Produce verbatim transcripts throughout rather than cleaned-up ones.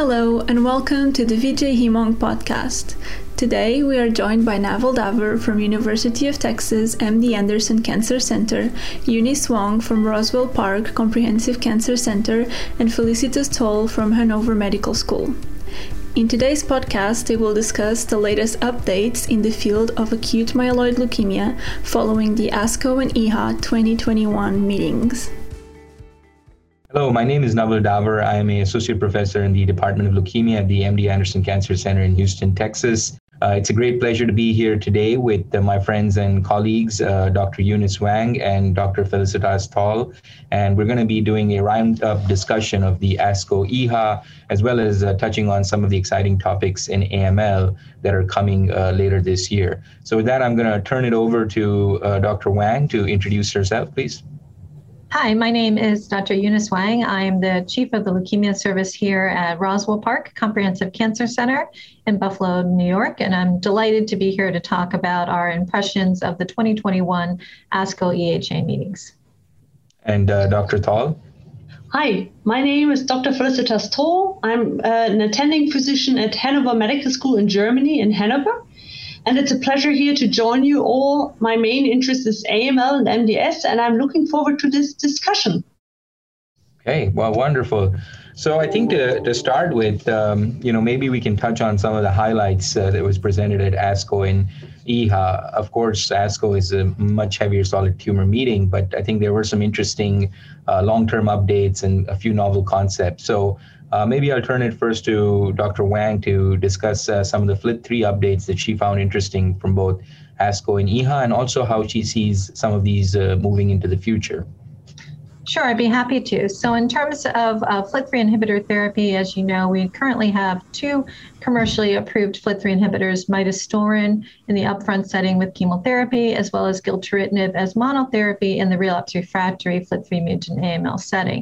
Hello and welcome to the Vijay Himong Podcast. Today we are joined by Naval Daver from University of Texas M D Anderson Cancer Center, Eunice Wong from Roswell Park Comprehensive Cancer Center, and Felicitas Thol from Hannover Medical School. In today's podcast, they will discuss the latest updates in the field of acute myeloid leukemia following the ASCO and E H A twenty twenty-one meetings. Hello, my name is Naval Daver. I am an associate professor in the Department of Leukemia at the M D Anderson Cancer Center in Houston, Texas. Uh, it's a great pleasure to be here today with uh, my friends and colleagues, uh, Doctor Eunice Wong and Doctor Felicitas Thol, and we're going to be doing a roundup discussion of the ASCO E H A, as well as uh, touching on some of the exciting topics in A M L that are coming uh, later this year. So with that, I'm going to turn it over to uh, Doctor Wong to introduce herself, please. Hi, my name is Doctor Eunice Wong. I am the chief of the leukemia service here at Roswell Park Comprehensive Cancer Center in Buffalo, New York, and I'm delighted to be here to talk about our impressions of the twenty twenty-one ASCO E H A meetings. And uh, Doctor Thol? Hi, my name is Doctor Felicitas Thol. I'm uh, an attending physician at Hannover Medical School in Germany, in Hanover. And it's a pleasure here to join you all. My main interest is A M L and M D S, and I'm looking forward to this discussion. Okay, well, wonderful. So I think to, to start with, um, you know, maybe we can touch on some of the highlights uh, that was presented at ASCO and E H A. Of course, ASCO is a much heavier solid tumor meeting, but I think there were some interesting uh, long-term updates and a few novel concepts. So Uh, maybe I'll turn it first to Doctor Wong to discuss uh, some of the F L T three updates that she found interesting from both ASCO and E H A, and also how she sees some of these uh, moving into the future. Sure, I'd be happy to. So in terms of uh, F L T three inhibitor therapy, as you know, we currently have two commercially approved F L T three inhibitors, midostaurin in the upfront setting with chemotherapy, as well as gilteritinib as monotherapy in the relapse refractory F L T three mutant A M L setting.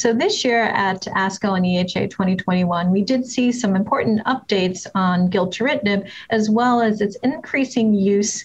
So this year at ASCO and E H A twenty twenty-one, we did see some important updates on gilteritinib, as well as its increasing use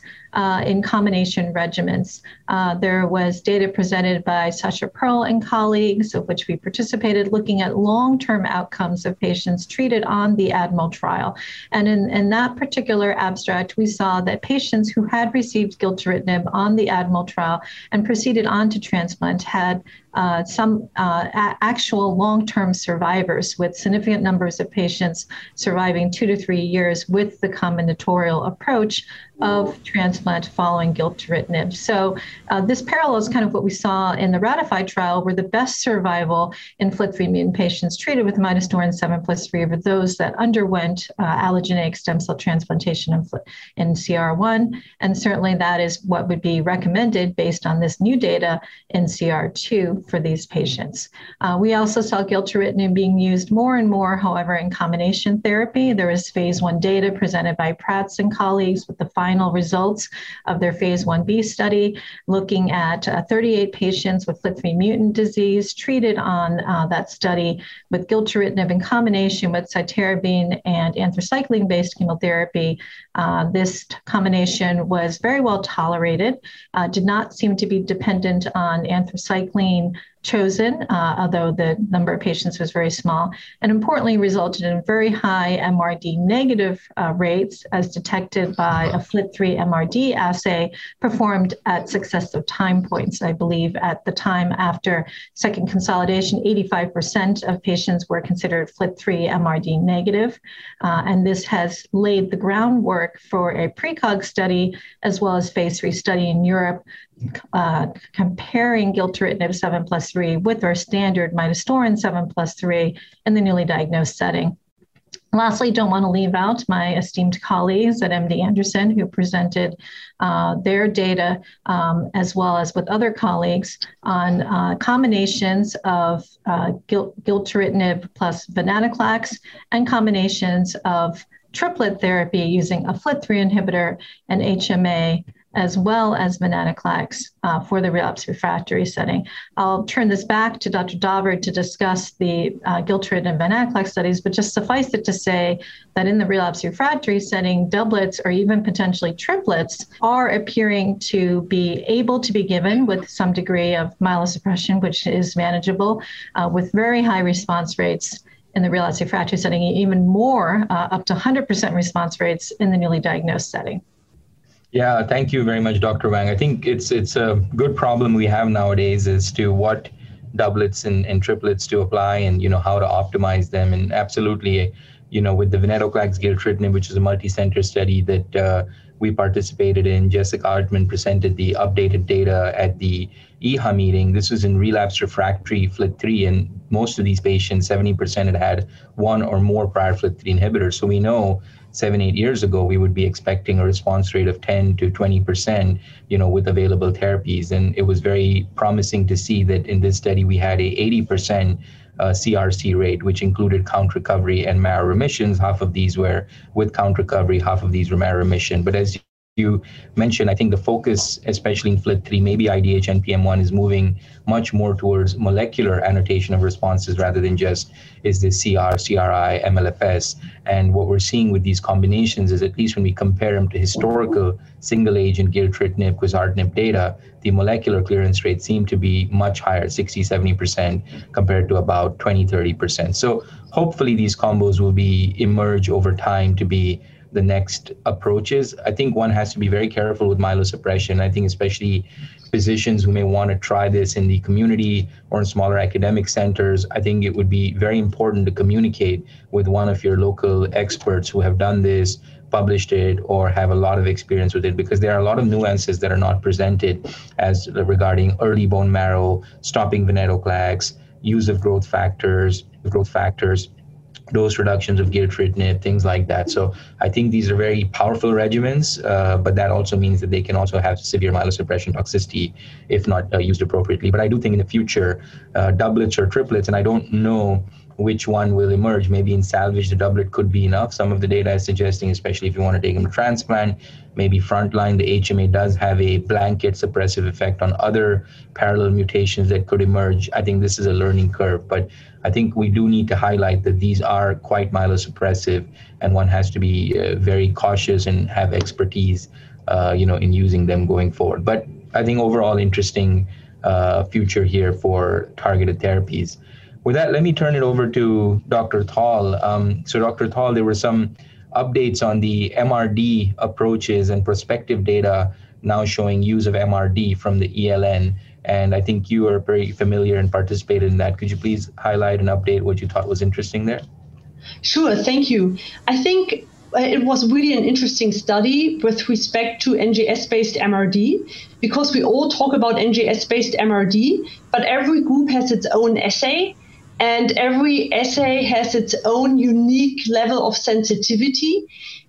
Uh, in combination regimens. Uh, there was data presented by Sasha Pearl and colleagues, of which we participated, looking at long-term outcomes of patients treated on the ADMIRAL trial. And in, in that particular abstract, we saw that patients who had received gilteritinib on the ADMIRAL trial and proceeded on to transplant had Uh, some uh, a- actual long-term survivors, with significant numbers of patients surviving two to three years with the combinatorial approach of transplant following gilteritinib. So uh, this parallels kind of what we saw in the RATIFY trial, where the best survival in F L T three mutant patients treated with midostaurin seven plus three were those that underwent uh, allogeneic stem cell transplantation in, in C R one, and certainly that is what would be recommended based on this new data in C R two. For these patients. Uh, we also saw gilteritinib being used more and more, however, in combination therapy. There is phase one data presented by Prats and colleagues with the final results of their phase one B study, looking at uh, thirty-eight patients with F L T three mutant disease treated on uh, that study with gilteritinib in combination with cytarabine and anthracycline-based chemotherapy. Uh, this combination was very well tolerated, uh, did not seem to be dependent on anthracycline chosen, uh, although the number of patients was very small, and importantly resulted in very high M R D negative uh, rates as detected by a F L T three M R D assay performed at successive time points. I believe at the time after second consolidation, eighty-five percent of patients were considered F L T three M R D negative, uh, and this has laid the groundwork for a precog study as well as phase three study in Europe, Uh, comparing gilteritinib seven plus three with our standard midostaurin seven plus three in the newly diagnosed setting. Lastly, don't want to leave out my esteemed colleagues at M D Anderson who presented uh, their data um, as well as with other colleagues on uh, combinations of uh, gil- gilteritinib plus venetoclax and combinations of triplet therapy using a F L T three inhibitor and H M A as well as venetoclax uh, for the relapse refractory setting. I'll turn this back to Doctor Daver to discuss the uh, gilteritinib and venetoclax studies, but just suffice it to say that in the relapse refractory setting, doublets or even potentially triplets are appearing to be able to be given with some degree of myelosuppression, which is manageable, uh, with very high response rates in the relapsed refractory setting, even more, uh, up to one hundred percent response rates in the newly diagnosed setting. Yeah, thank you very much, Doctor Wang. I think it's it's a good problem we have nowadays as to what doublets and, and triplets to apply and, you know, how to optimize them. And absolutely, you know, with the venetoclax gilteritinib, which is a multi-center study that uh, we participated in, Jessica Ardman presented the updated data at the E H A meeting. This was in relapsed refractory F L T three, and most of these patients, seventy percent had had one or more prior F L T three inhibitors. So we know seven, eight years ago, we would be expecting a response rate of ten to twenty percent, you know, with available therapies. And it was very promising to see that in this study, we had a eighty percent uh, C R C rate, which included count recovery and marrow remissions. Half of these were with count recovery, half of these were marrow remission. But as you mentioned, I think the focus, especially in F L T three, maybe I D H and N P M one, is moving much more towards molecular annotation of responses rather than just is this C R, C R I, M L F S. And what we're seeing with these combinations is, at least when we compare them to historical single agent gilteritinib, quizartinib data, the molecular clearance rates seem to be much higher, sixty, seventy percent compared to about twenty, thirty percent. So hopefully these combos will be emerge over time to be the next approaches. I think one has to be very careful with myelosuppression. I think especially physicians who may want to try this in the community or in smaller academic centers, I think it would be very important to communicate with one of your local experts who have done this, published it, or have a lot of experience with it, because there are a lot of nuances that are not presented as regarding early bone marrow, stopping venetoclax, use of growth factors, growth factors, dose reductions of gilteritinib, things like that. So I think these are very powerful regimens, uh, but that also means that they can also have severe myelosuppression toxicity if not uh, used appropriately. But I do think in the future, uh, doublets or triplets, and I don't know which one will emerge. Maybe in salvage, the doublet could be enough. Some of the data is suggesting, especially if you want to take them to transplant, maybe frontline, the H M A does have a blanket suppressive effect on other parallel mutations that could emerge. I think this is a learning curve, but I think we do need to highlight that these are quite myelosuppressive, and one has to be uh, very cautious and have expertise, uh, you know, in using them going forward. But I think overall interesting uh, future here for targeted therapies. With that, let me turn it over to Doctor Thol. Um, so Doctor Thol, there were some updates on the M R D approaches and prospective data now showing use of M R D from the E L N. And I think you are very familiar and participated in that. Could you please highlight and update what you thought was interesting there? Sure, thank you. I think it was really an interesting study with respect to N G S-based M R D, because we all talk about N G S-based M R D, but every group has its own assay. And every assay has its own unique level of sensitivity.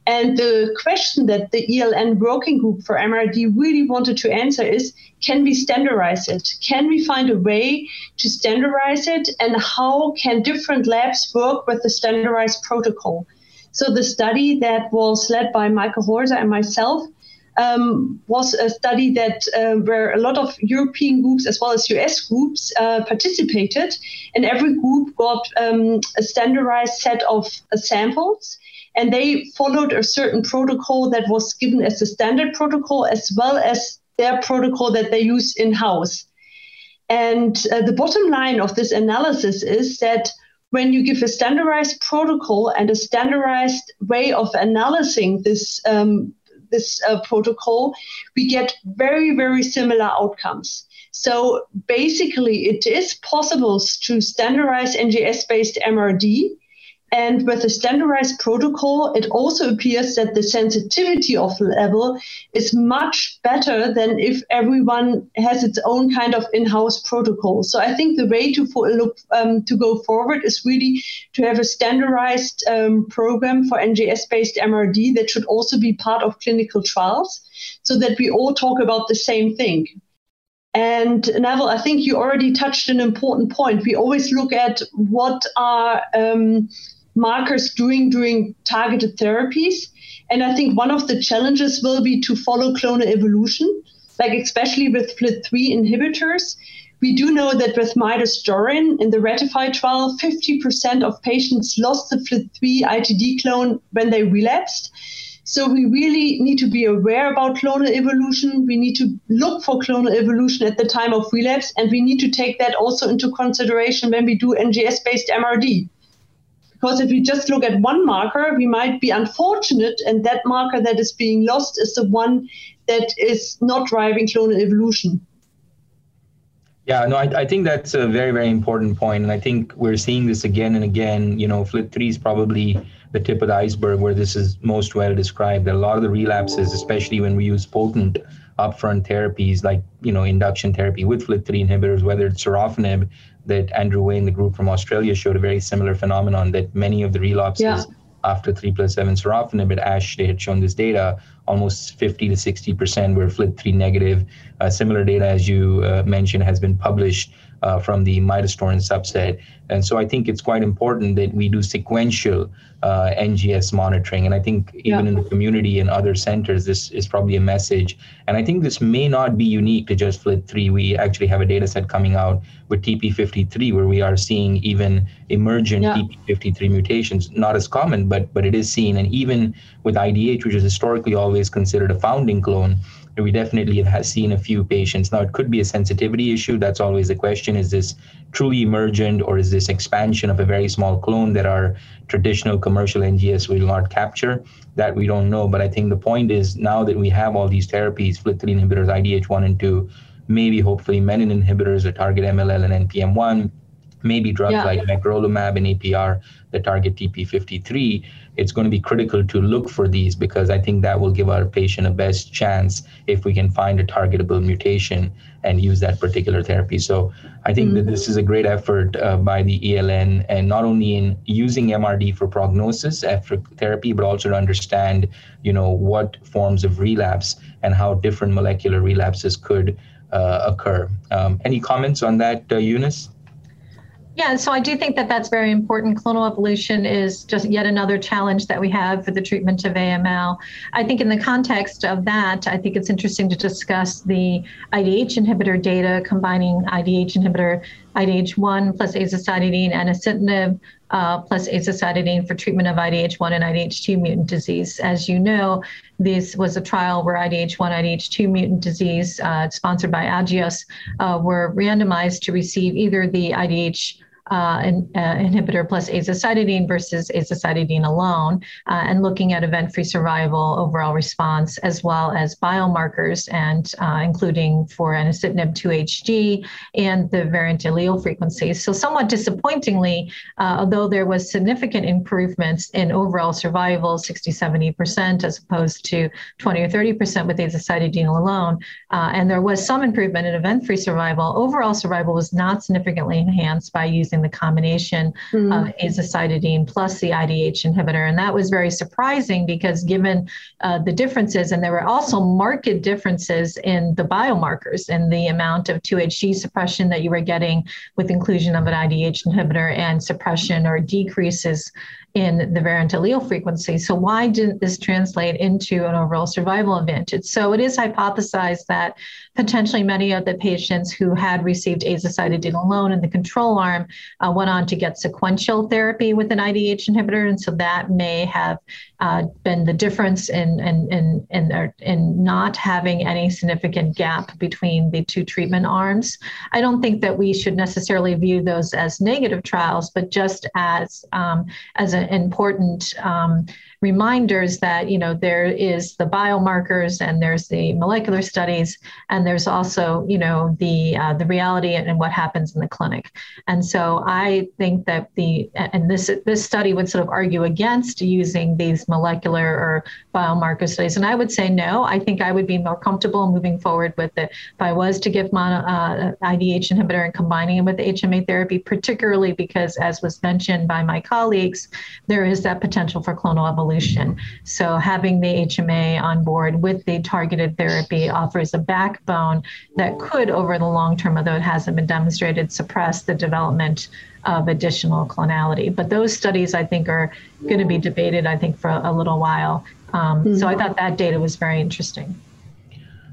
And the question that the E L N working group for M R D really wanted to answer is, can we standardize it? Can we find a way to standardize it? And how can different labs work with the standardized protocol? So the study that was led by Michael Horza and myself Um, was a study that uh, where a lot of European groups as well as U S groups uh, participated, and every group got um, a standardized set of uh, samples, and they followed a certain protocol that was given as the standard protocol as well as their protocol that they use in-house. And uh, the bottom line of this analysis is that when you give a standardized protocol and a standardized way of analyzing this um, this uh, protocol, we get very, very similar outcomes. So basically, it is possible to standardize N G S-based M R D. And with a standardized protocol, it also appears that the sensitivity of level is much better than if everyone has its own kind of in-house protocol. So I think the way to for, look um, to go forward is really to have a standardized um, program for N G S-based M R D that should also be part of clinical trials, so that we all talk about the same thing. And Naval, I think you already touched an important point. We always look at what are um, markers doing during targeted therapies. And I think one of the challenges will be to follow clonal evolution, like especially with F L T three inhibitors. We do know that with midostaurin in the RATIFY trial, fifty percent of patients lost the F L T three I T D clone when they relapsed. So we really need to be aware about clonal evolution. We need to look for clonal evolution at the time of relapse, and we need to take that also into consideration when we do N G S-based M R D. Because if we just look at one marker, we might be unfortunate, and that marker that is being lost is the one that is not driving clonal evolution. Yeah, no, I, I think that's a very, very important point. And I think we're seeing this again and again. You know, F L T three is probably the tip of the iceberg where this is most well described. A lot of the relapses, especially when we use potent upfront therapies like, you know, induction therapy with F L T three inhibitors, whether it's sorafenib that Andrew Way in the group from Australia showed a very similar phenomenon that many of the relapses yeah. after three plus seven sorafenib at ASH, they had shown this data, almost fifty to sixty percent were F L T three negative. Uh, similar data, as you uh, mentioned, has been published uh, from the midostaurin subset. And so I think it's quite important that we do sequential uh, N G S monitoring. And I think even yeah. in the community and other centers, this is probably a message. And I think this may not be unique to just F L T three. We actually have a data set coming out with T P fifty-three, where we are seeing even emergent yeah. T P fifty-three mutations, not as common, but, but it is seen. And even with I D H, which is historically all always considered a founding clone, we definitely have seen a few patients. Now, it could be a sensitivity issue. That's always the question. Is this truly emergent, or is this expansion of a very small clone that our traditional commercial N G S will not capture? That we don't know. But I think the point is, now that we have all these therapies, F L T three inhibitors, I D H one and two, maybe hopefully menin inhibitors that target M L L and N P M one, maybe drugs yeah. like magrolimab and A P R that target T P fifty-three, it's going to be critical to look for these, because I think that will give our patient a best chance if we can find a targetable mutation and use that particular therapy. So I think mm-hmm. that this is a great effort uh, by the E L N, and not only in using M R D for prognosis after therapy, but also to understand, you know, what forms of relapse and how different molecular relapses could uh, occur. Um, any comments on that, uh, Eunice? Yeah, so I do think that that's very important. Clonal evolution is just yet another challenge that we have for the treatment of A M L. I think in the context of that, I think it's interesting to discuss the I D H inhibitor data, combining I D H inhibitor, I D H one plus azacitidine, enasidenib uh, plus azacitidine for treatment of I D H one and I D H two mutant disease. As you know, this was a trial where I D H one, I D H two mutant disease, uh, sponsored by Agios, uh, were randomized to receive either the I D H Uh, an, uh, inhibitor plus azacitidine versus azacitidine alone, uh, and looking at event-free survival, overall response, as well as biomarkers, and uh, including for enasidenib two H D and the variant allele frequencies. So somewhat disappointingly, uh, although there was significant improvements in overall survival, sixty to seventy percent as opposed to twenty or thirty percent with azacitidine alone, uh, and there was some improvement in event-free survival, overall survival was not significantly enhanced by using the combination mm. of azacitidine plus the I D H inhibitor. And that was very surprising, because given uh, the differences, and there were also marked differences in the biomarkers and the amount of two H D suppression that you were getting with inclusion of an I D H inhibitor, and suppression or decreases in the variant allele frequency. So why didn't this translate into an overall survival advantage? So it is hypothesized that potentially many of the patients who had received azacitidine alone in the control arm uh, went on to get sequential therapy with an I D H inhibitor. And so that may have uh, been the difference in, in, in, in, in not having any significant gap between the two treatment arms. I don't think that we should necessarily view those as negative trials, but just as, um, as a important um, reminders that, you know, there is the biomarkers, and there's the molecular studies, and there's also, you know, the uh, the reality and, and what happens in the clinic. And so I think that the and this this study would sort of argue against using these molecular or biomarker studies. And I would say no. I think I would be more comfortable moving forward with it if I was to give mono, uh, I D H inhibitor and combining it with H M A therapy, particularly because, as was mentioned by my colleagues, there is that potential for clonal evolution. So having the H M A on board with the targeted therapy offers a backbone that could, over the long term, although it hasn't been demonstrated, suppress the development of additional clonality. But those studies, I think, are going to be debated, I think, for a little while. Um, mm-hmm. So I thought that data was very interesting.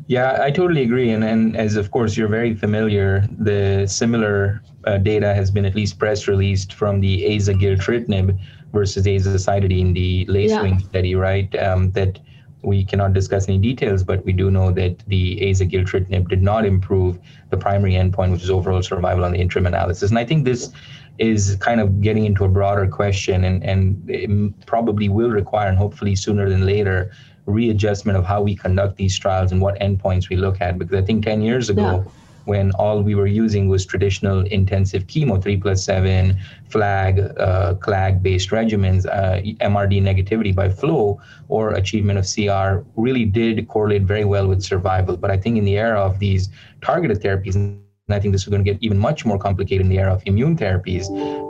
Yeah, I totally agree. And, and as, of course, you're very familiar, the similar uh, data has been at least press released from the azagiltritinib versus azacitidine, the LACEWING yeah. study, right? Um, that we cannot discuss any details, but we do know that the azagiltritinib did not improve the primary endpoint, which is overall survival on the interim analysis. And I think this is kind of getting into a broader question, and, and it probably will require, and hopefully sooner than later, readjustment of how we conduct these trials and what endpoints we look at. Because I think ten years ago, yeah. when all we were using was traditional intensive chemo, three plus seven, flag, uh, C L A G-based regimens, uh, M R D negativity by flow or achievement of C R really did correlate very well with survival. But I think in the era of these targeted therapies, and I think this is going to get even much more complicated in the era of immune therapies,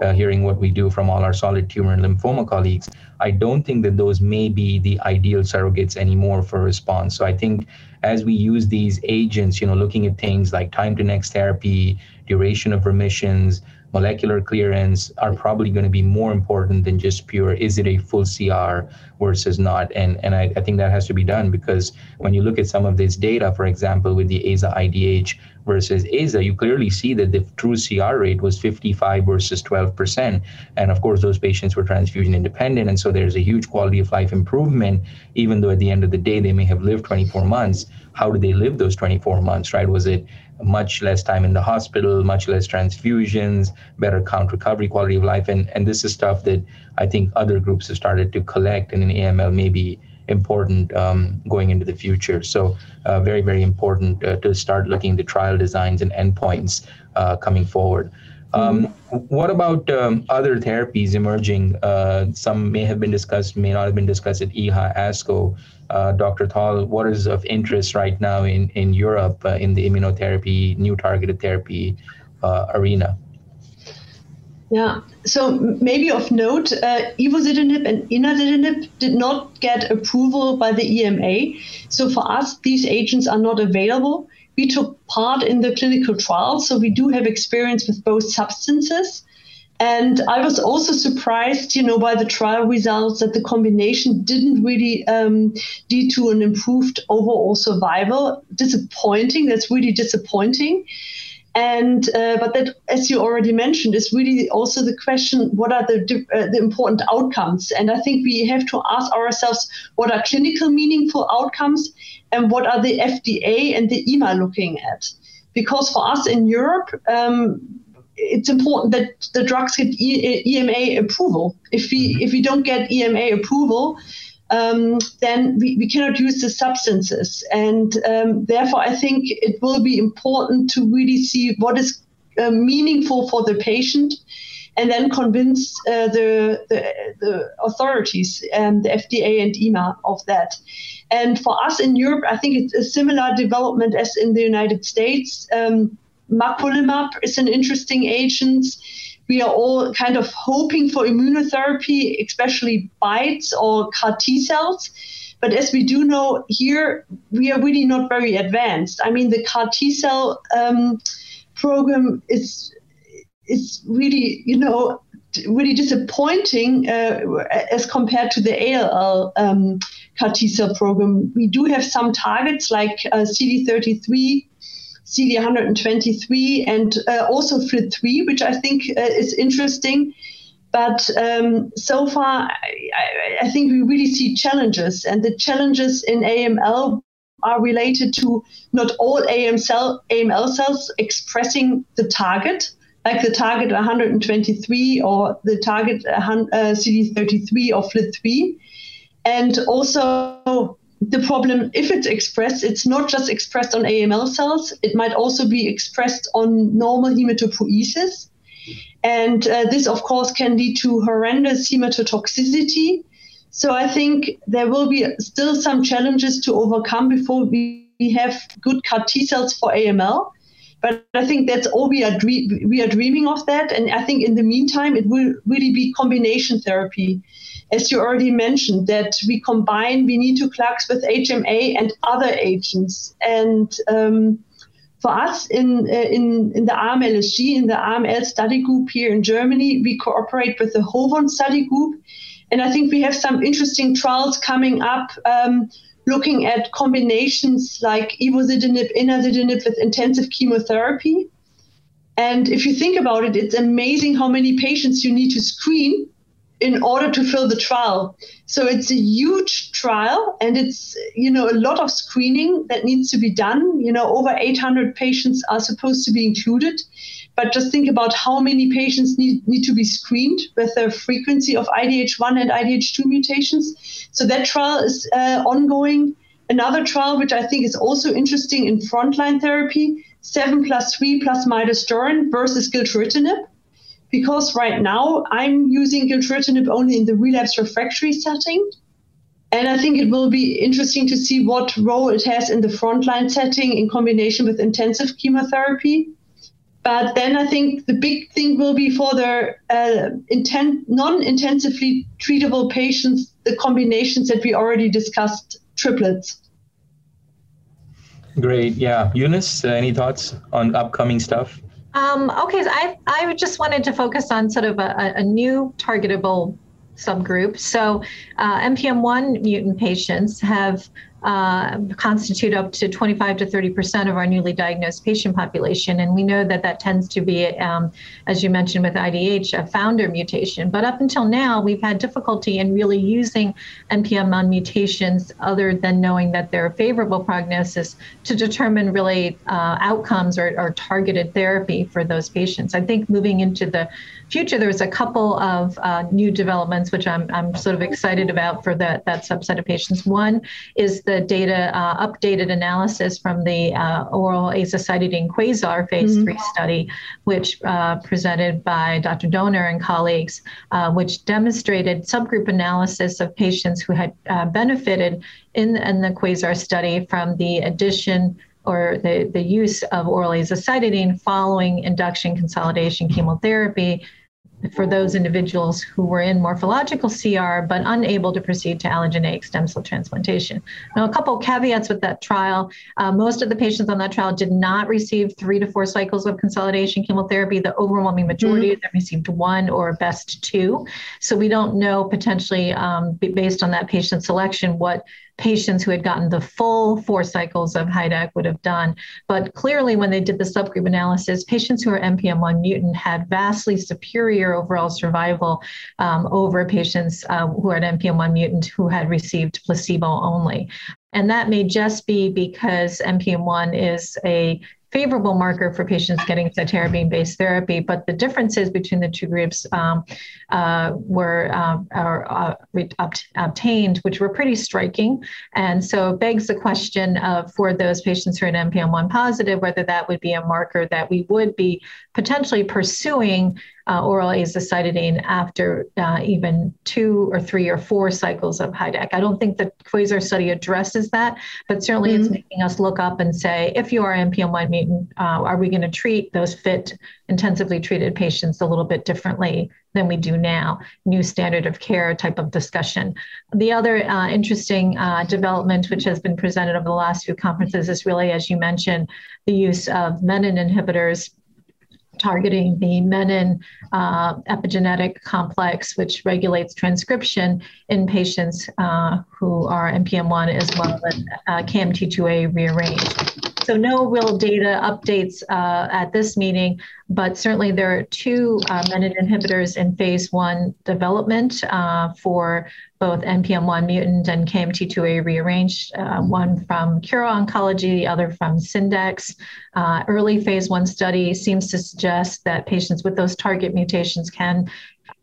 uh, hearing what we do from all our solid tumor and lymphoma colleagues, I don't think that those may be the ideal surrogates anymore for response. So I think as we use these agents, you know, looking at things like time to next therapy, duration of remissions, molecular clearance are probably going to be more important than just pure, is it a full C R versus not? And and I, I think that has to be done, because when you look at some of this data, for example, with the A Z A I D H versus A Z A, you clearly see that the true C R rate was fifty-five versus twelve percent. And of course, those patients were transfusion independent. And so there's a huge quality of life improvement, even though at the end of the day, they may have lived twenty-four months. How did they live those twenty-four months, right? Was it much less time in the hospital, much less transfusions, better count recovery, quality of life? And, and this is stuff that I think other groups have started to collect, and in A M L may be important um, going into the future. So uh, very, very important uh, to start looking at the trial designs and endpoints uh, coming forward. Um, what about um, other therapies emerging? Uh, some may have been discussed, may not have been discussed at E H A, ASCO. Uh, Doctor Thol, what is of interest right now in, in Europe uh, in the immunotherapy, new targeted therapy uh, arena? Yeah, so maybe of note, uh, ivosidenib and enasidenib did not get approval by the E M A. So for us, these agents are not available. We took part in the clinical trials, so we do have experience with both substances. And I was also surprised, you know, by the trial results that the combination didn't really um, lead to an improved overall survival. Disappointing. That's really disappointing. And uh, but that, as you already mentioned, is really also the question: what are the uh, the important outcomes? And I think we have to ask ourselves: what are clinical meaningful outcomes, and what are the F D A and the E M A looking at? Because for us in Europe, um, it's important that the drugs get e- EMA approval. If we mm-hmm. if we don't get E M A approval, Um, then we, we cannot use the substances. And um, therefore, I think it will be important to really see what is uh, meaningful for the patient and then convince uh, the, the, the authorities, um, the F D A and E M A, of that. And for us in Europe, I think it's a similar development as in the United States. Um, magrolimab is an interesting agent. We are all kind of hoping for immunotherapy, especially B I T E S or C A R T cells. But as we do know here, we are really not very advanced. I mean, the C A R T cell um, program is, is really, you know, really disappointing uh, as compared to the A L L um, C A R T cell program. We do have some targets like uh, C D thirty-three, C D one twenty-three, and uh, also F L T three, which I think uh, is interesting. But um, so far, I, I think we really see challenges. And the challenges in A M L are related to not all A M L cells expressing the target, like the target one twenty-three or the target uh, C D thirty-three or F L T three. And also, the problem, if it's expressed, it's not just expressed on A M L cells. It might also be expressed on normal hematopoiesis. And uh, this, of course, can lead to horrendous hematotoxicity. So I think there will be still some challenges to overcome before we have good C A R T cells for A M L. But I think that's all we are, dream- we are dreaming of that. And I think in the meantime, it will really be combination therapy. As you already mentioned, that we combine venetoclax with H M A and other agents. And um, for us in, in, in the R M L S G, in the R M L study group here in Germany, we cooperate with the HOVON study group. And I think we have some interesting trials coming up, um, looking at combinations like ivosidenib, enasidenib with intensive chemotherapy. And if you think about it, it's amazing how many patients you need to screen in order to fill the trial. So it's a huge trial, and it's, you know, a lot of screening that needs to be done. You know, over eight hundred patients are supposed to be included. But just think about how many patients need, need to be screened with the frequency of I D H one and I D H two mutations. So that trial is uh, ongoing. Another trial, which I think is also interesting in frontline therapy, seven plus three plus midostaurin versus gilteritinib. Because right now I'm using gilteritinib only in the relapse refractory setting. And I think it will be interesting to see what role it has in the frontline setting in combination with intensive chemotherapy. But then I think the big thing will be for the uh, inten- non-intensively treatable patients, the combinations that we already discussed, triplets. Great. Yeah. Eunice, uh, any thoughts on upcoming stuff? Um, okay. So I, I just wanted to focus on sort of a, a new targetable subgroup. So uh, N P M one mutant patients have uh, constitute up to twenty-five to thirty percent of our newly diagnosed patient population. And we know that that tends to be, um, as you mentioned with I D H, a founder mutation. But up until now, we've had difficulty in really using N P M one mutations other than knowing that they're a favorable prognosis to determine really uh, outcomes or, or targeted therapy for those patients. I think moving into the future, there's a couple of uh, new developments, which I'm, I'm sort of excited about for that, that subset of patients. One is the data uh, updated analysis from the uh, oral azacitidine QUAZAR phase mm-hmm. three study, which uh, presented by Doctor Doner and colleagues, uh, which demonstrated subgroup analysis of patients who had uh, benefited in, in the QUAZAR study from the addition or the, the use of oral azacitidine following induction consolidation chemotherapy for those individuals who were in morphological C R but unable to proceed to allogeneic stem cell transplantation. Now, a couple of caveats with that trial. Uh, most of the patients on that trial did not receive three to four cycles of consolidation chemotherapy. The overwhelming majority mm-hmm. of them received one or best two. So we don't know potentially, um, based on that patient selection, what patients who had gotten the full four cycles of HIDAC would have done. But clearly, when they did the subgroup analysis, patients who are N P M one mutant had vastly superior overall survival um, over patients uh, who had N P M one mutant who had received placebo only. And that may just be because N P M one is a favorable marker for patients getting cytarabine-based therapy, but the differences between the two groups um, uh, were uh, are, uh, obt- obtained, which were pretty striking. And so it begs the question of, for those patients who are N P M one positive, whether that would be a marker that we would be potentially pursuing uh, oral azacitidine after uh, even two or three or four cycles of HIDAC. I don't think the QUAZAR study addresses that, but certainly mm-hmm. it's making us look up and say, if you are N P M one mutant, uh, are we going to treat those fit, intensively treated patients a little bit differently than we do now? New standard of care type of discussion. The other uh, interesting uh, development, which has been presented over the last few conferences, is really, as you mentioned, the use of menin inhibitors targeting the menin uh, epigenetic complex, which regulates transcription in patients uh, who are N P M one as well as uh, K M T two A rearranged. So no real data updates uh, at this meeting, but certainly there are two uh, menin inhibitors in phase one development uh, for both N P M one mutant and K M T two A rearranged, uh, one from Kura Oncology, the other from Syndax. Uh, early phase one study seems to suggest that patients with those target mutations can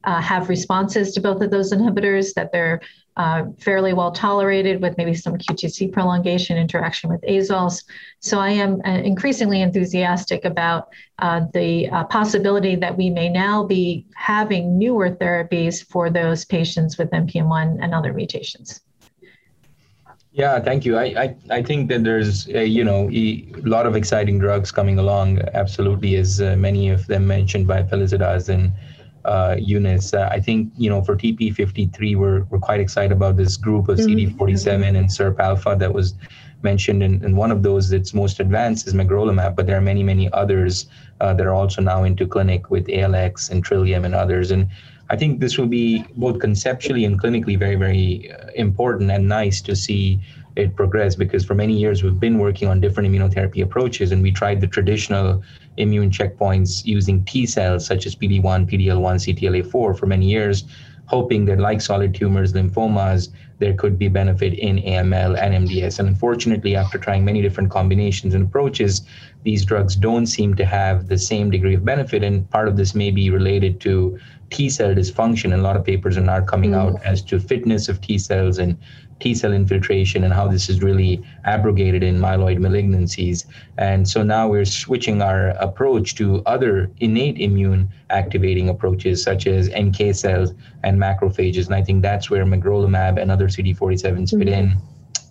uh, have responses to both of those inhibitors, that they're uh, fairly well tolerated with maybe some Q T C prolongation interaction with azoles. So I am uh, increasingly enthusiastic about uh, the uh, possibility that we may now be having newer therapies for those patients with N P M one and other mutations. Yeah, thank you. I, I, I think that there's a, you know, a lot of exciting drugs coming along, absolutely, as uh, many of them mentioned by Felicitas and Uh, Eunice. Uh, I think, you know, for T P fifty-three, we're, we're quite excited about this group of mm-hmm. C D forty-seven and SIRP alpha that was mentioned. And, and one of those that's most advanced is magrolimab, but there are many, many others uh, that are also now into clinic with A L X and Trillium and others. And I think this will be both conceptually and clinically very, very uh, important and nice to see it progress, because for many years we've been working on different immunotherapy approaches, and we tried the traditional immune checkpoints using T cells such as P D one, P D L one, C T L A four for many years. hoping that like solid tumors, lymphomas, there could be benefit in A M L and M D S. And unfortunately, after trying many different combinations and approaches, these drugs don't seem to have the same degree of benefit. And part of this may be related to T-cell dysfunction. And a lot of papers are now coming mm. out as to fitness of T-cells and T-cell infiltration and how this is really abrogated in myeloid malignancies. And so now we're switching our approach to other innate immune activating approaches such as N K cells and macrophages. And I think that's where magrolimab and other C D forty-sevens fit in,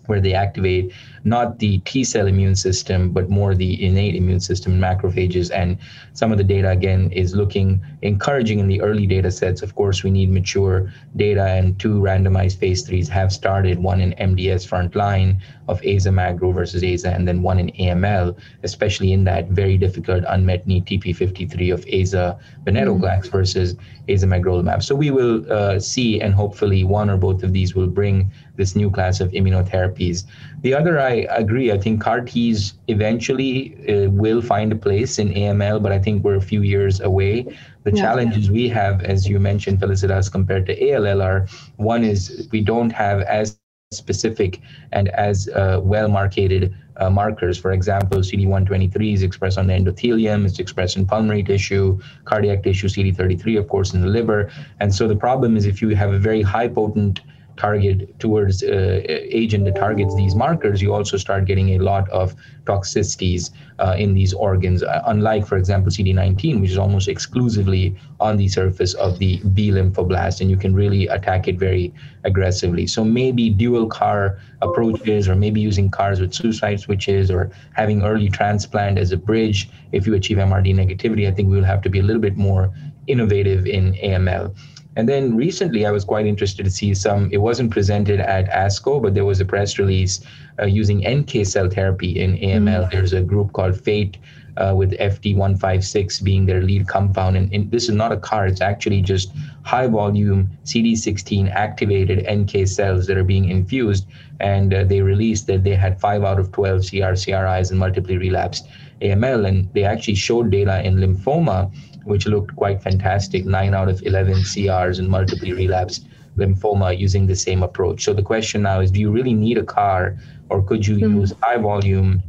where they activate not the T-cell immune system, but more the innate immune system in macrophages. And some of the data, again, is looking encouraging in the early data sets. Of course, we need mature data, and two randomized phase threes have started, one in M D S frontline of Aza Magro versus Aza, and then one in A M L, especially in that very difficult unmet need T P fifty-three of Aza venetoclax mm-hmm. versus Aza magrolimab. So we will uh, see, and hopefully one or both of these will bring this new class of immunotherapies. The other, I agree, I think C A R Ts eventually uh, will find a place in A M L, but I think we're a few years away. The yeah. challenges we have, as you mentioned, Felicitas, compared to A L L are, one is we don't have as specific and as uh, well-marketed uh, markers. For example, C D one twenty-three is expressed on the endothelium, it's expressed in pulmonary tissue, cardiac tissue, C D thirty-three, of course, in the liver. And so the problem is if you have a very high potent target towards uh, agent that targets these markers, you also start getting a lot of toxicities uh, in these organs, uh, unlike, for example, C D nineteen, which is almost exclusively on the surface of the B lymphoblast, and you can really attack it very aggressively. So maybe dual C A R approaches, or maybe using C A Rs with suicide switches, or having early transplant as a bridge, if you achieve M R D negativity, I think we will have to be a little bit more innovative in A M L. And then recently, I was quite interested to see some, it wasn't presented at ASCO, but there was a press release uh, using N K cell therapy in A M L. Mm. There's a group called FATE uh, with F D one fifty-six being their lead compound. And, and this is not a C A R, it's actually just high volume C D sixteen activated N K cells that are being infused. And uh, they released that they had five out of twelve C R C R Is in multiply relapsed A M L. And they actually showed data in lymphoma, which looked quite fantastic, nine out of eleven C Rs in multiply relapsed lymphoma using the same approach. So the question now is, do you really need a C A R, or could you mm-hmm. use high volume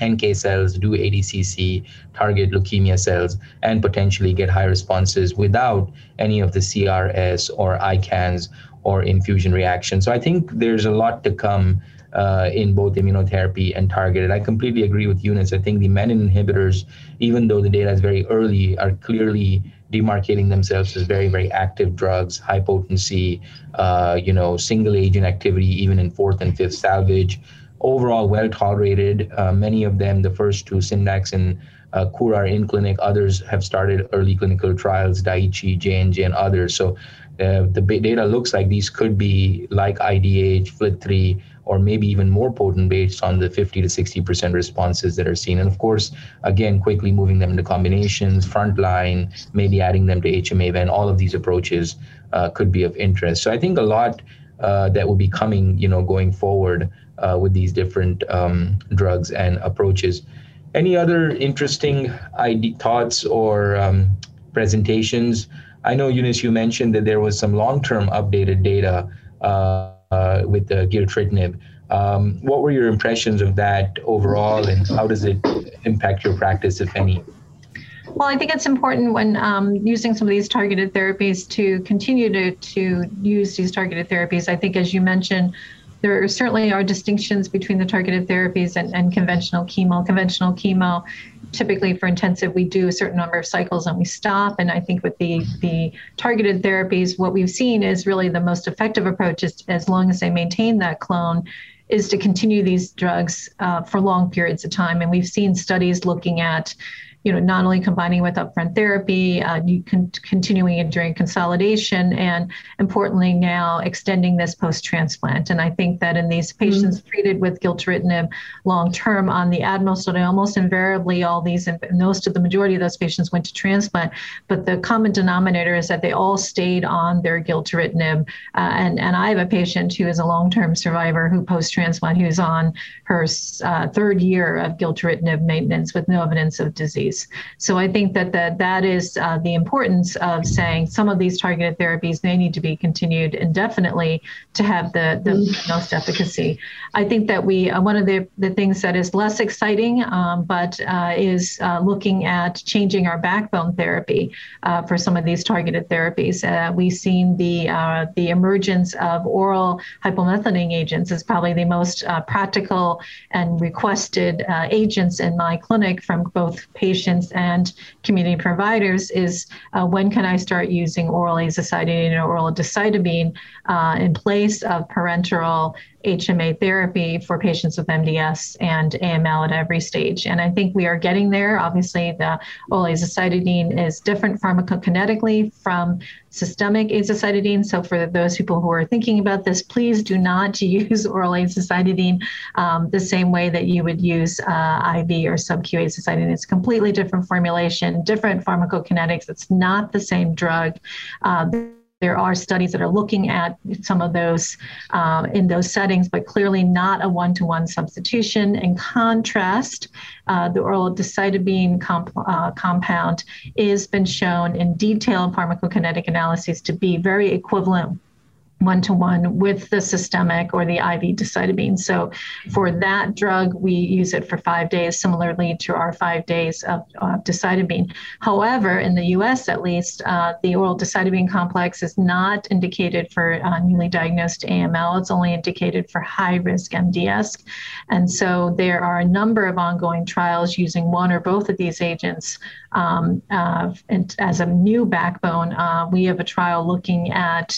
N K cells, do A D C C, target leukemia cells, and potentially get high responses without any of the C R S or ICANS or infusion reactions? So I think there's a lot to come Uh, in both immunotherapy and targeted. I completely agree with Eunice. I think the menin inhibitors, even though the data is very early, are clearly demarcating themselves as very, very active drugs, high potency, uh, you know, single agent activity, even in fourth and fifth salvage. Overall, well tolerated. Uh, many of them, the first two, Syndax and Uh, Kura, are in clinic. Others have started early clinical trials, Daiichi, J and J, and others. So uh, the data looks like these could be like I D H, F L T three, or maybe even more potent based on the fifty to sixty percent responses that are seen. And of course, again, quickly moving them into combinations, frontline, maybe adding them to H M A V, and all of these approaches uh, could be of interest. So I think a lot uh, that will be coming, you know, going forward uh, with these different um, drugs and approaches. Any other interesting I D thoughts or um, presentations? I know, Eunice, you mentioned that there was some long-term updated data uh, uh, with the gilteritinib. Um, what were your impressions of that overall, and how does it impact your practice, if any? Well, I think it's important when um, using some of these targeted therapies to continue to, to use these targeted therapies. I think, as you mentioned, there certainly are distinctions between the targeted therapies and, and conventional chemo. Conventional chemo, typically for intensive, we do a certain number of cycles and we stop. And I think with the, the targeted therapies, what we've seen is really the most effective approach is, as long as they maintain that clone, is to continue these drugs uh, for long periods of time. And we've seen studies looking at, you know, not only combining with upfront therapy, uh, you can continuing it during consolidation, and importantly now extending this post-transplant. And I think that in these patients mm-hmm. treated with gilteritinib long-term on the ADMIRAL study, almost invariably all these, and most of the majority of those patients went to transplant, but the common denominator is that they all stayed on their gilteritinib. Uh, and, and I have a patient who is a long-term survivor who post-transplant, who's on her uh, third year of gilteritinib maintenance with no evidence of disease. disease. So I think that the, that is uh, the importance of saying some of these targeted therapies may need to be continued indefinitely to have the, the mm. most efficacy. I think that we, uh, one of the, the things that is less exciting, um, but uh, is uh, looking at changing our backbone therapy uh, for some of these targeted therapies. Uh, we've seen the, uh, the emergence of oral hypomethylating agents is probably the most uh, practical and requested uh, agents in my clinic from both patients and community providers is uh, when can I start using oral azacitidine and oral decitabine uh, in place of parenteral H M A therapy for patients with M D S and A M L at every stage. And I think we are getting there. Obviously, the oral azacitidine is different pharmacokinetically from systemic azacitidine. So for those people who are thinking about this, please do not use oral azacitidine um, the same way that you would use uh, I V or sub-Q azacitidine. It's a completely different formulation, different pharmacokinetics. It's not the same drug. Uh, There are studies that are looking at some of those uh, in those settings, but clearly not a one-to-one substitution. In contrast, uh, the oral decitabine comp uh, compound has been shown in detailed pharmacokinetic analyses to be very equivalent one-to-one with the systemic or the I V decitabine. So for that drug, we use it for five days, similarly to our five days of uh, decitabine. However, in the U S at least, uh, the oral decitabine complex is not indicated for uh, newly diagnosed A M L. It's only indicated for high-risk M D S. And so there are a number of ongoing trials using one or both of these agents um, uh, and as a new backbone. Uh, we have a trial looking at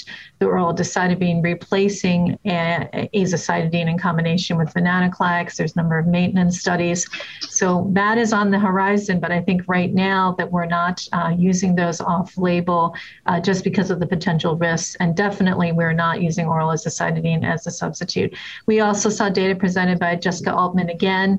the oral decitabine replacing azacitidine in combination with venetoclax. There's a number of maintenance studies. So that is on the horizon, but I think right now that we're not uh, using those off-label uh, just because of the potential risks, and definitely we're not using oral azacitidine as a substitute. We also saw data presented by Jessica Ardman again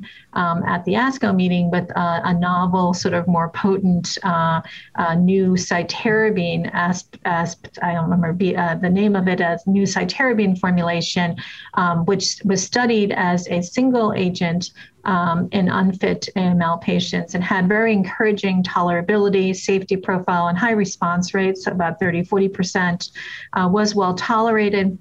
um, at the ASCO meeting with uh, a novel, sort of more potent uh, uh, new cytarabine, asp, asp, I don't remember uh, the name of it as new cytarabine formulation, um, which was studied as a single agent um, in unfit A M L patients and had very encouraging tolerability, safety profile, and high response rates, about thirty, forty percent, uh, was well tolerated.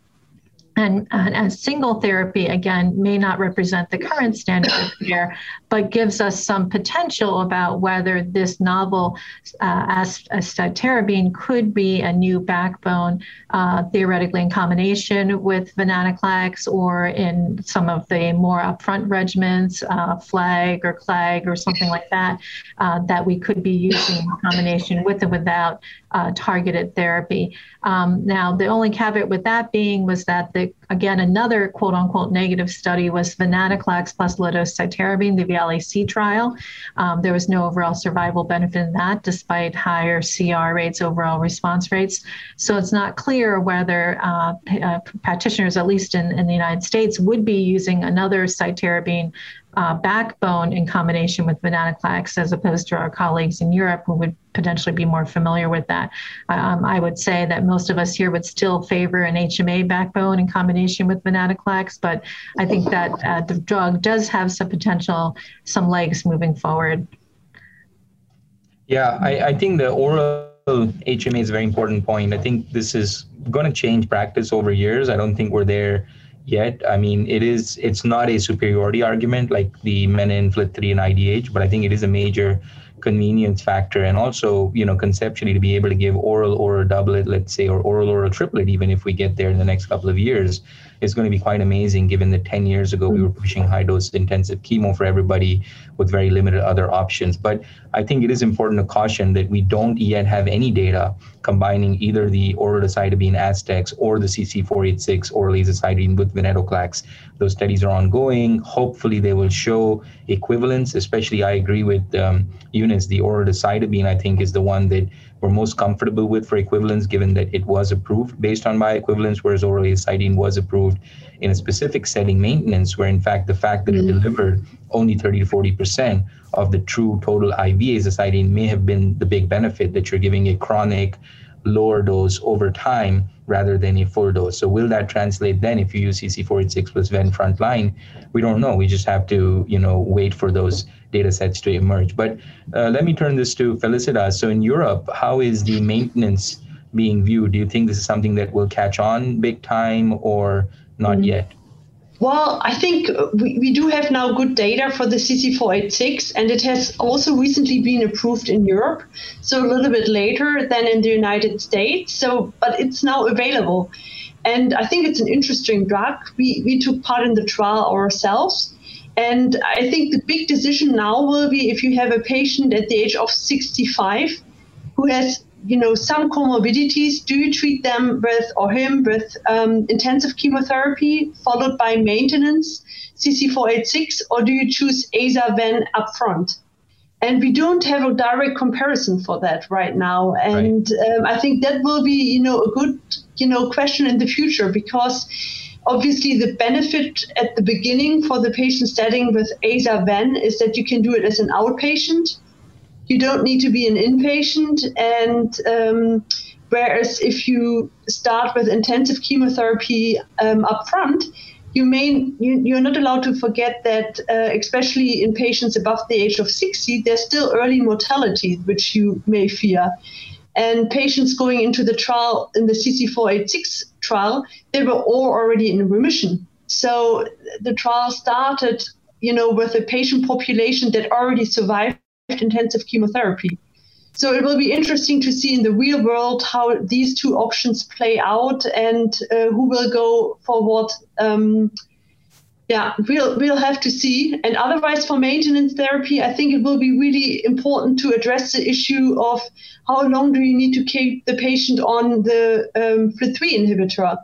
And, and as single therapy, again, may not represent the current standard of care, but gives us some potential about whether this novel uh, azacitidine could be a new backbone, uh, theoretically in combination with venetoclax or in some of the more upfront regimens, uh, flag or clag or something like that, uh, that we could be using in combination with and without uh, targeted therapy. Um, now, the only caveat with that being was that the Again, another quote-unquote negative study was venetoclax plus low-dose cytarabine, the V L A C trial. Um, there was no overall survival benefit in that, despite higher C R rates, overall response rates. So it's not clear whether uh, uh, practitioners, at least in, in the United States, would be using another cytarabine Uh, backbone in combination with venetoclax, as opposed to our colleagues in Europe who would potentially be more familiar with that. Um, I would say that most of us here would still favor an H M A backbone in combination with venetoclax, but I think that uh, the drug does have some potential, some legs moving forward. Yeah, I, I think the oral H M A is a very important point. I think this is going to change practice over years. I don't think we're there yet. I mean, it is, it's not a superiority argument like the menin, F L T three, and I D H, but I think it is a major convenience factor. And also, you know, conceptually to be able to give oral or a doublet, let's say, or oral or a triplet, even if we get there in the next couple of years, is going to be quite amazing, given that ten years ago, we were pushing high dose intensive chemo for everybody with very limited other options. But I think it is important to caution that we don't yet have any data combining either the oral decitabine Aztecs or the C C four eighty-six oral azacitidine with venetoclax. Those studies are ongoing. Hopefully they will show equivalence, especially I agree with um, Eunice, the oral decitabine, I think, is the one that we're most comfortable with for equivalence, given that it was approved based on bioequivalence, whereas oral azacitidine was approved in a specific setting, maintenance, where in fact, the fact that mm-hmm. it delivered only thirty to forty percent of the true total I V azacitidine may have been the big benefit, that you're giving a chronic lower dose over time rather than a full dose. So will that translate then if you use C C four eighty-six plus Ven frontline? We don't know. We just have to, you know, wait for those data sets to emerge. But uh, let me turn this to Felicitas. So in Europe, how is the maintenance being viewed? Do you think this is something that will catch on big time or not mm-hmm. yet? Well, I think we, we do have now good data for the C C four eighty-six, and it has also recently been approved in Europe, so a little bit later than in the United States. So, but it's now available, and I think it's an interesting drug. We we took part in the trial ourselves, and I think the big decision now will be if you have a patient at the age of sixty-five who has, you know, some comorbidities, do you treat them with, or him with um, intensive chemotherapy followed by maintenance, C C four eighty-six, or do you choose Aza-Ven upfront? And we don't have a direct comparison for that right now. And right. Um, I think that will be, you know, a good, you know, question in the future, because obviously the benefit at the beginning for the patient starting with Aza-Ven is that you can do it as an outpatient. You don't need to be an inpatient, and um, whereas if you start with intensive chemotherapy um, upfront, you may you, you're not allowed to forget that, uh, especially in patients above the age of sixty, there's still early mortality, which you may fear. And patients going into the trial in the C C four eighty-six trial, they were all already in remission. So the trial started, you know, with a patient population that already survived intensive chemotherapy. So it will be interesting to see in the real world how these two options play out, and uh, who will go forward. Um, yeah, we'll we'll have to see. And otherwise, for maintenance therapy, I think it will be really important to address the issue of how long do you need to keep the patient on the um, F L T three inhibitor.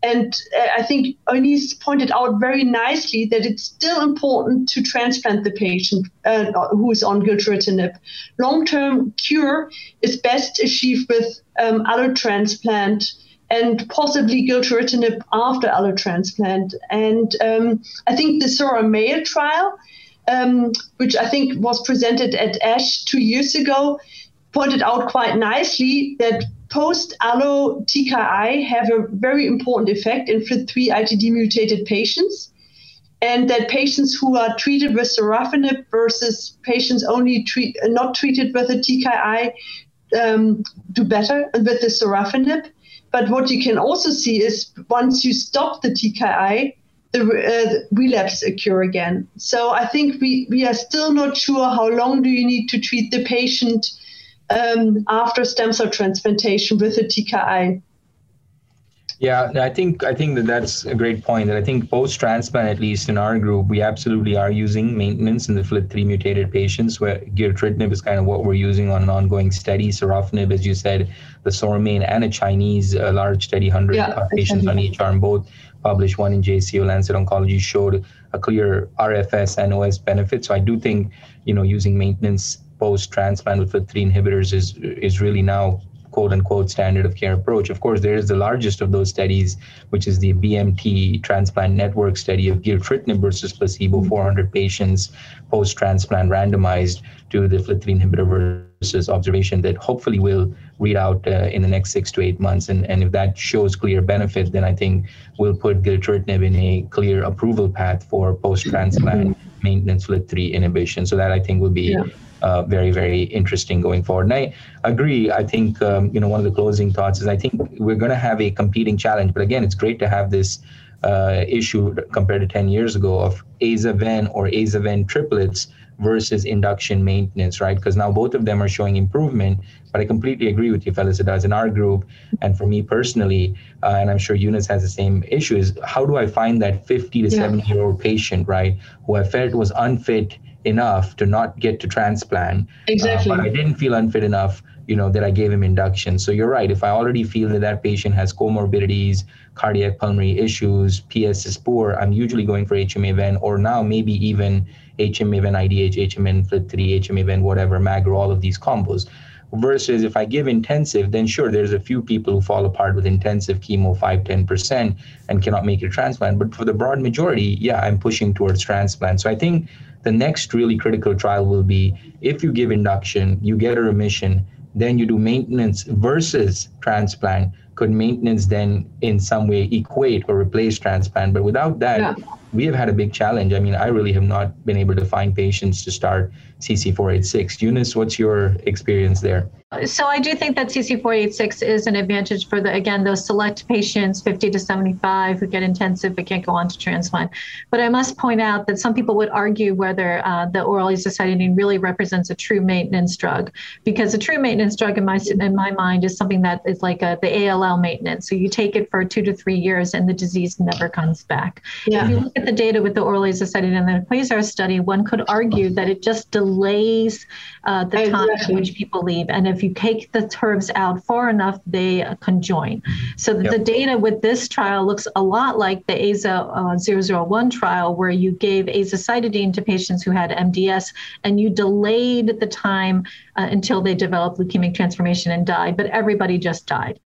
And I think Eunice pointed out very nicely that it's still important to transplant the patient uh, who is on gilteritinib. Long-term cure is best achieved with um, allotransplant and possibly gilteritinib after allotransplant. And um, I think the SORA-MAIL trial, um, which I think was presented at ASH two years ago, pointed out quite nicely that post-allo T K I have a very important effect in F L T three I T D mutated patients, and that patients who are treated with sorafenib versus patients only treat, not treated with a T K I um, do better with the sorafenib. But what you can also see is once you stop the T K I, the, uh, the relapse occur again. So I think we, we are still not sure how long do you need to treat the patient Um, after stem cell transplantation with a T K I. Yeah, I think I think that that's a great point. That I think post-transplant, at least in our group, we absolutely are using maintenance in the F L T three mutated patients, where gilteritinib is kind of what we're using on an ongoing study. Sorafenib, as you said, the SORA-MAIN and a Chinese uh, large study, one hundred yeah, patients exactly. on each arm, both published, one in J C O, Lancet Oncology, showed a clear R F S and O S benefit. So I do think, you know, using maintenance post-transplant with F L T three inhibitors is is really now quote-unquote standard of care approach. Of course, there is the largest of those studies, which is the B M T transplant network study of gilteritinib versus placebo, mm-hmm. four hundred patients post-transplant randomized to the F L T three inhibitor versus observation, that hopefully will read out uh, in the next six to eight months. And, and if that shows clear benefit, then I think we'll put gilteritinib in a clear approval path for post-transplant mm-hmm. maintenance F L T three inhibition. So that I think will be... Yeah. Uh, very, very interesting going forward. And I agree. I think, um, you know, one of the closing thoughts is I think we're going to have a competing challenge. But again, it's great to have this uh, issue compared to ten years ago of Aza-Ven or Aza-Ven triplets versus induction maintenance, right? Because now both of them are showing improvement. But I completely agree with you, Felicitas, in our group. And for me personally, uh, and I'm sure Eunice has the same issue, is how do I find that fifty to seventy year old patient, right, who I felt was unfit enough to not get to transplant, exactly. uh, but I didn't feel unfit enough, you know, that I gave him induction. So you're right. If I already feel that that patient has comorbidities, cardiac pulmonary issues, P S is poor, I'm usually going for H M A-Ven, or now maybe even H M A-Ven, I D H, H M A-Ven, F L T three, H M A-Ven, whatever, Magro, all of these combos. Versus if I give intensive, then sure, there's a few people who fall apart with intensive chemo, five, ten percent, and cannot make it a transplant. But for the broad majority, yeah, I'm pushing towards transplant. So I think the next really critical trial will be if you give induction, you get a remission, then you do maintenance versus transplant. Could maintenance then in some way equate or replace transplant? But without that, yeah. we have had a big challenge. I mean, I really have not been able to find patients to start C C four eighty-six. Eunice, what's your experience there? So I do think that C C four eighty-six is an advantage for, the again, those select patients, fifty to seventy-five, who get intensive but can't go on to transplant. But I must point out that some people would argue whether uh, the oral azacitidine really represents a true maintenance drug, because a true maintenance drug in my in my mind is something that is like a, the A L L maintenance. So you take it for two to three years and the disease never comes back. Yeah. If you look at the data with the oral azacitidine and the QUAZAR study, one could argue that it just delays uh, the time at which people leave. And if If you take the terms out far enough, they uh, conjoin. So yep. the data with this trial looks a lot like the A Z A zero zero one uh, trial, where you gave azacitidine to patients who had M D S and you delayed the time uh, until they developed leukemic transformation and died, but everybody just died.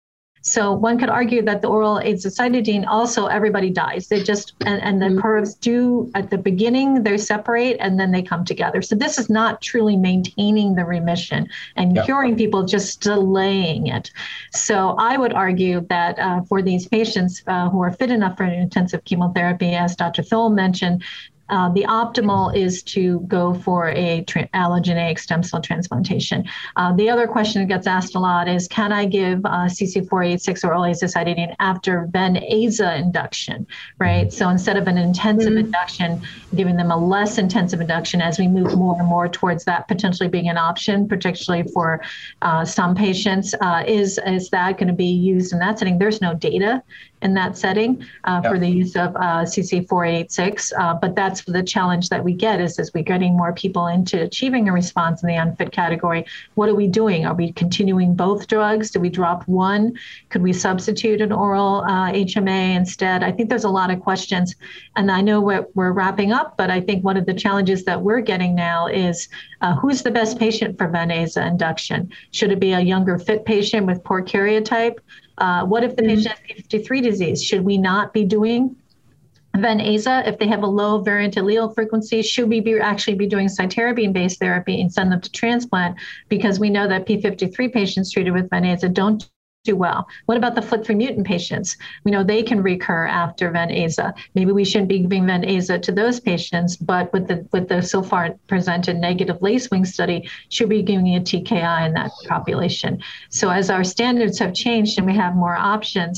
So one could argue that the oral azacitidine also, everybody dies. They just, and, and the mm-hmm. curves do at the beginning, they separate and then they come together. So this is not truly maintaining the remission and yeah. curing people, just delaying it. So I would argue that uh, for these patients uh, who are fit enough for intensive chemotherapy, as Doctor Thol mentioned, Uh, the optimal is to go for a tra- allogeneic stem cell transplantation. Uh, the other question that gets asked a lot is, can I give uh, C C four eighty-six or oral azacitidine after ven-aza induction, right? So instead of an intensive mm-hmm. induction, giving them a less intensive induction as we move more and more towards that potentially being an option, particularly for uh, some patients, uh, is, is that going to be used in that setting? There's no data in that setting uh, yeah. for the use of uh, C C four eighty-six, uh, but that's the challenge that we get is as we're getting more people into achieving a response in the unfit category. What are we doing? Are we continuing both drugs? Do we drop one? Could we substitute an oral uh, H M A instead? I think there's a lot of questions. And I know we're, we're wrapping up, but I think one of the challenges that we're getting now is uh, who's the best patient for ven-aza induction? Should it be a younger fit patient with poor karyotype? Uh, what if the mm-hmm. patient has P fifty-three disease? Should we not be doing ven-aza? If they have a low variant allele frequency, should we be actually be doing cytarabine-based therapy and send them to transplant? Because we know that P fifty-three patients treated with ven-aza don't do well. What about the F L T three mutant patients? We know they can recur after ven-aza. Maybe we shouldn't be giving ven-aza to those patients, but with the with the so far presented negative LACEWING study, should we be giving a T K I in that population? So as our standards have changed and we have more options,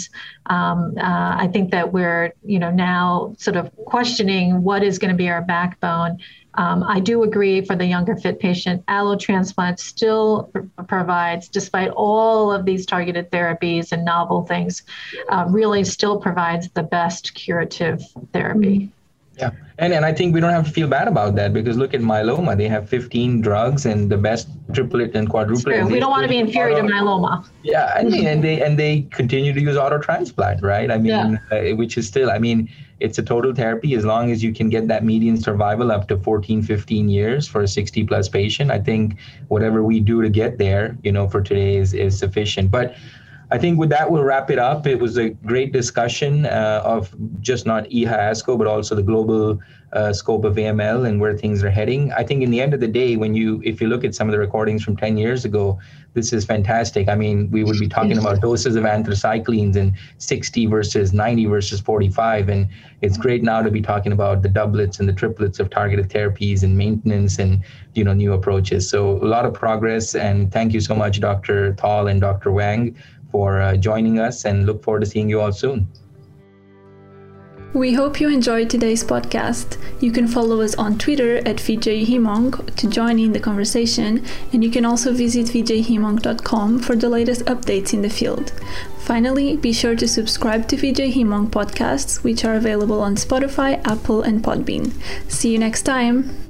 um, uh, I think that we're you know now sort of questioning what is going to be our backbone. Um, I do agree for the younger fit patient, allotransplant still pr- provides, despite all of these targeted therapies and novel things, uh, really still provides the best curative therapy. Yeah, and and I think we don't have to feel bad about that, because look at myeloma. They have fifteen drugs and the best triplet and quadruplet. We don't want to be inferior auto- to myeloma. Yeah, I mean, and they and they continue to use autotransplant, right? I mean, yeah. uh, which is still, I mean, it's a total therapy. As long as you can get that median survival up to fourteen, fifteen years for a sixty plus patient, I think whatever we do to get there, you know, for today is, is sufficient. But I think with that, we'll wrap it up. It was a great discussion uh, of just not E H A ASCO, but also the global uh, scope of A M L and where things are heading. I think in the end of the day, when you, if you look at some of the recordings from ten years ago, this is fantastic. I mean, we would be talking about doses of anthracyclines and sixty versus ninety versus forty-five. And it's great now to be talking about the doublets and the triplets of targeted therapies and maintenance and, you know, new approaches. So a lot of progress. And thank you so much, Doctor Thol and Doctor Wang, for uh, joining us, and look forward to seeing you all soon. We hope you enjoyed today's podcast. You can follow us on Twitter at Vijay Himong to join in the conversation, and you can also visit vijay hemong dot com for the latest updates in the field. Finally, be sure to subscribe to Vijay Himong podcasts, which are available on Spotify, Apple, and Podbean. See you next time!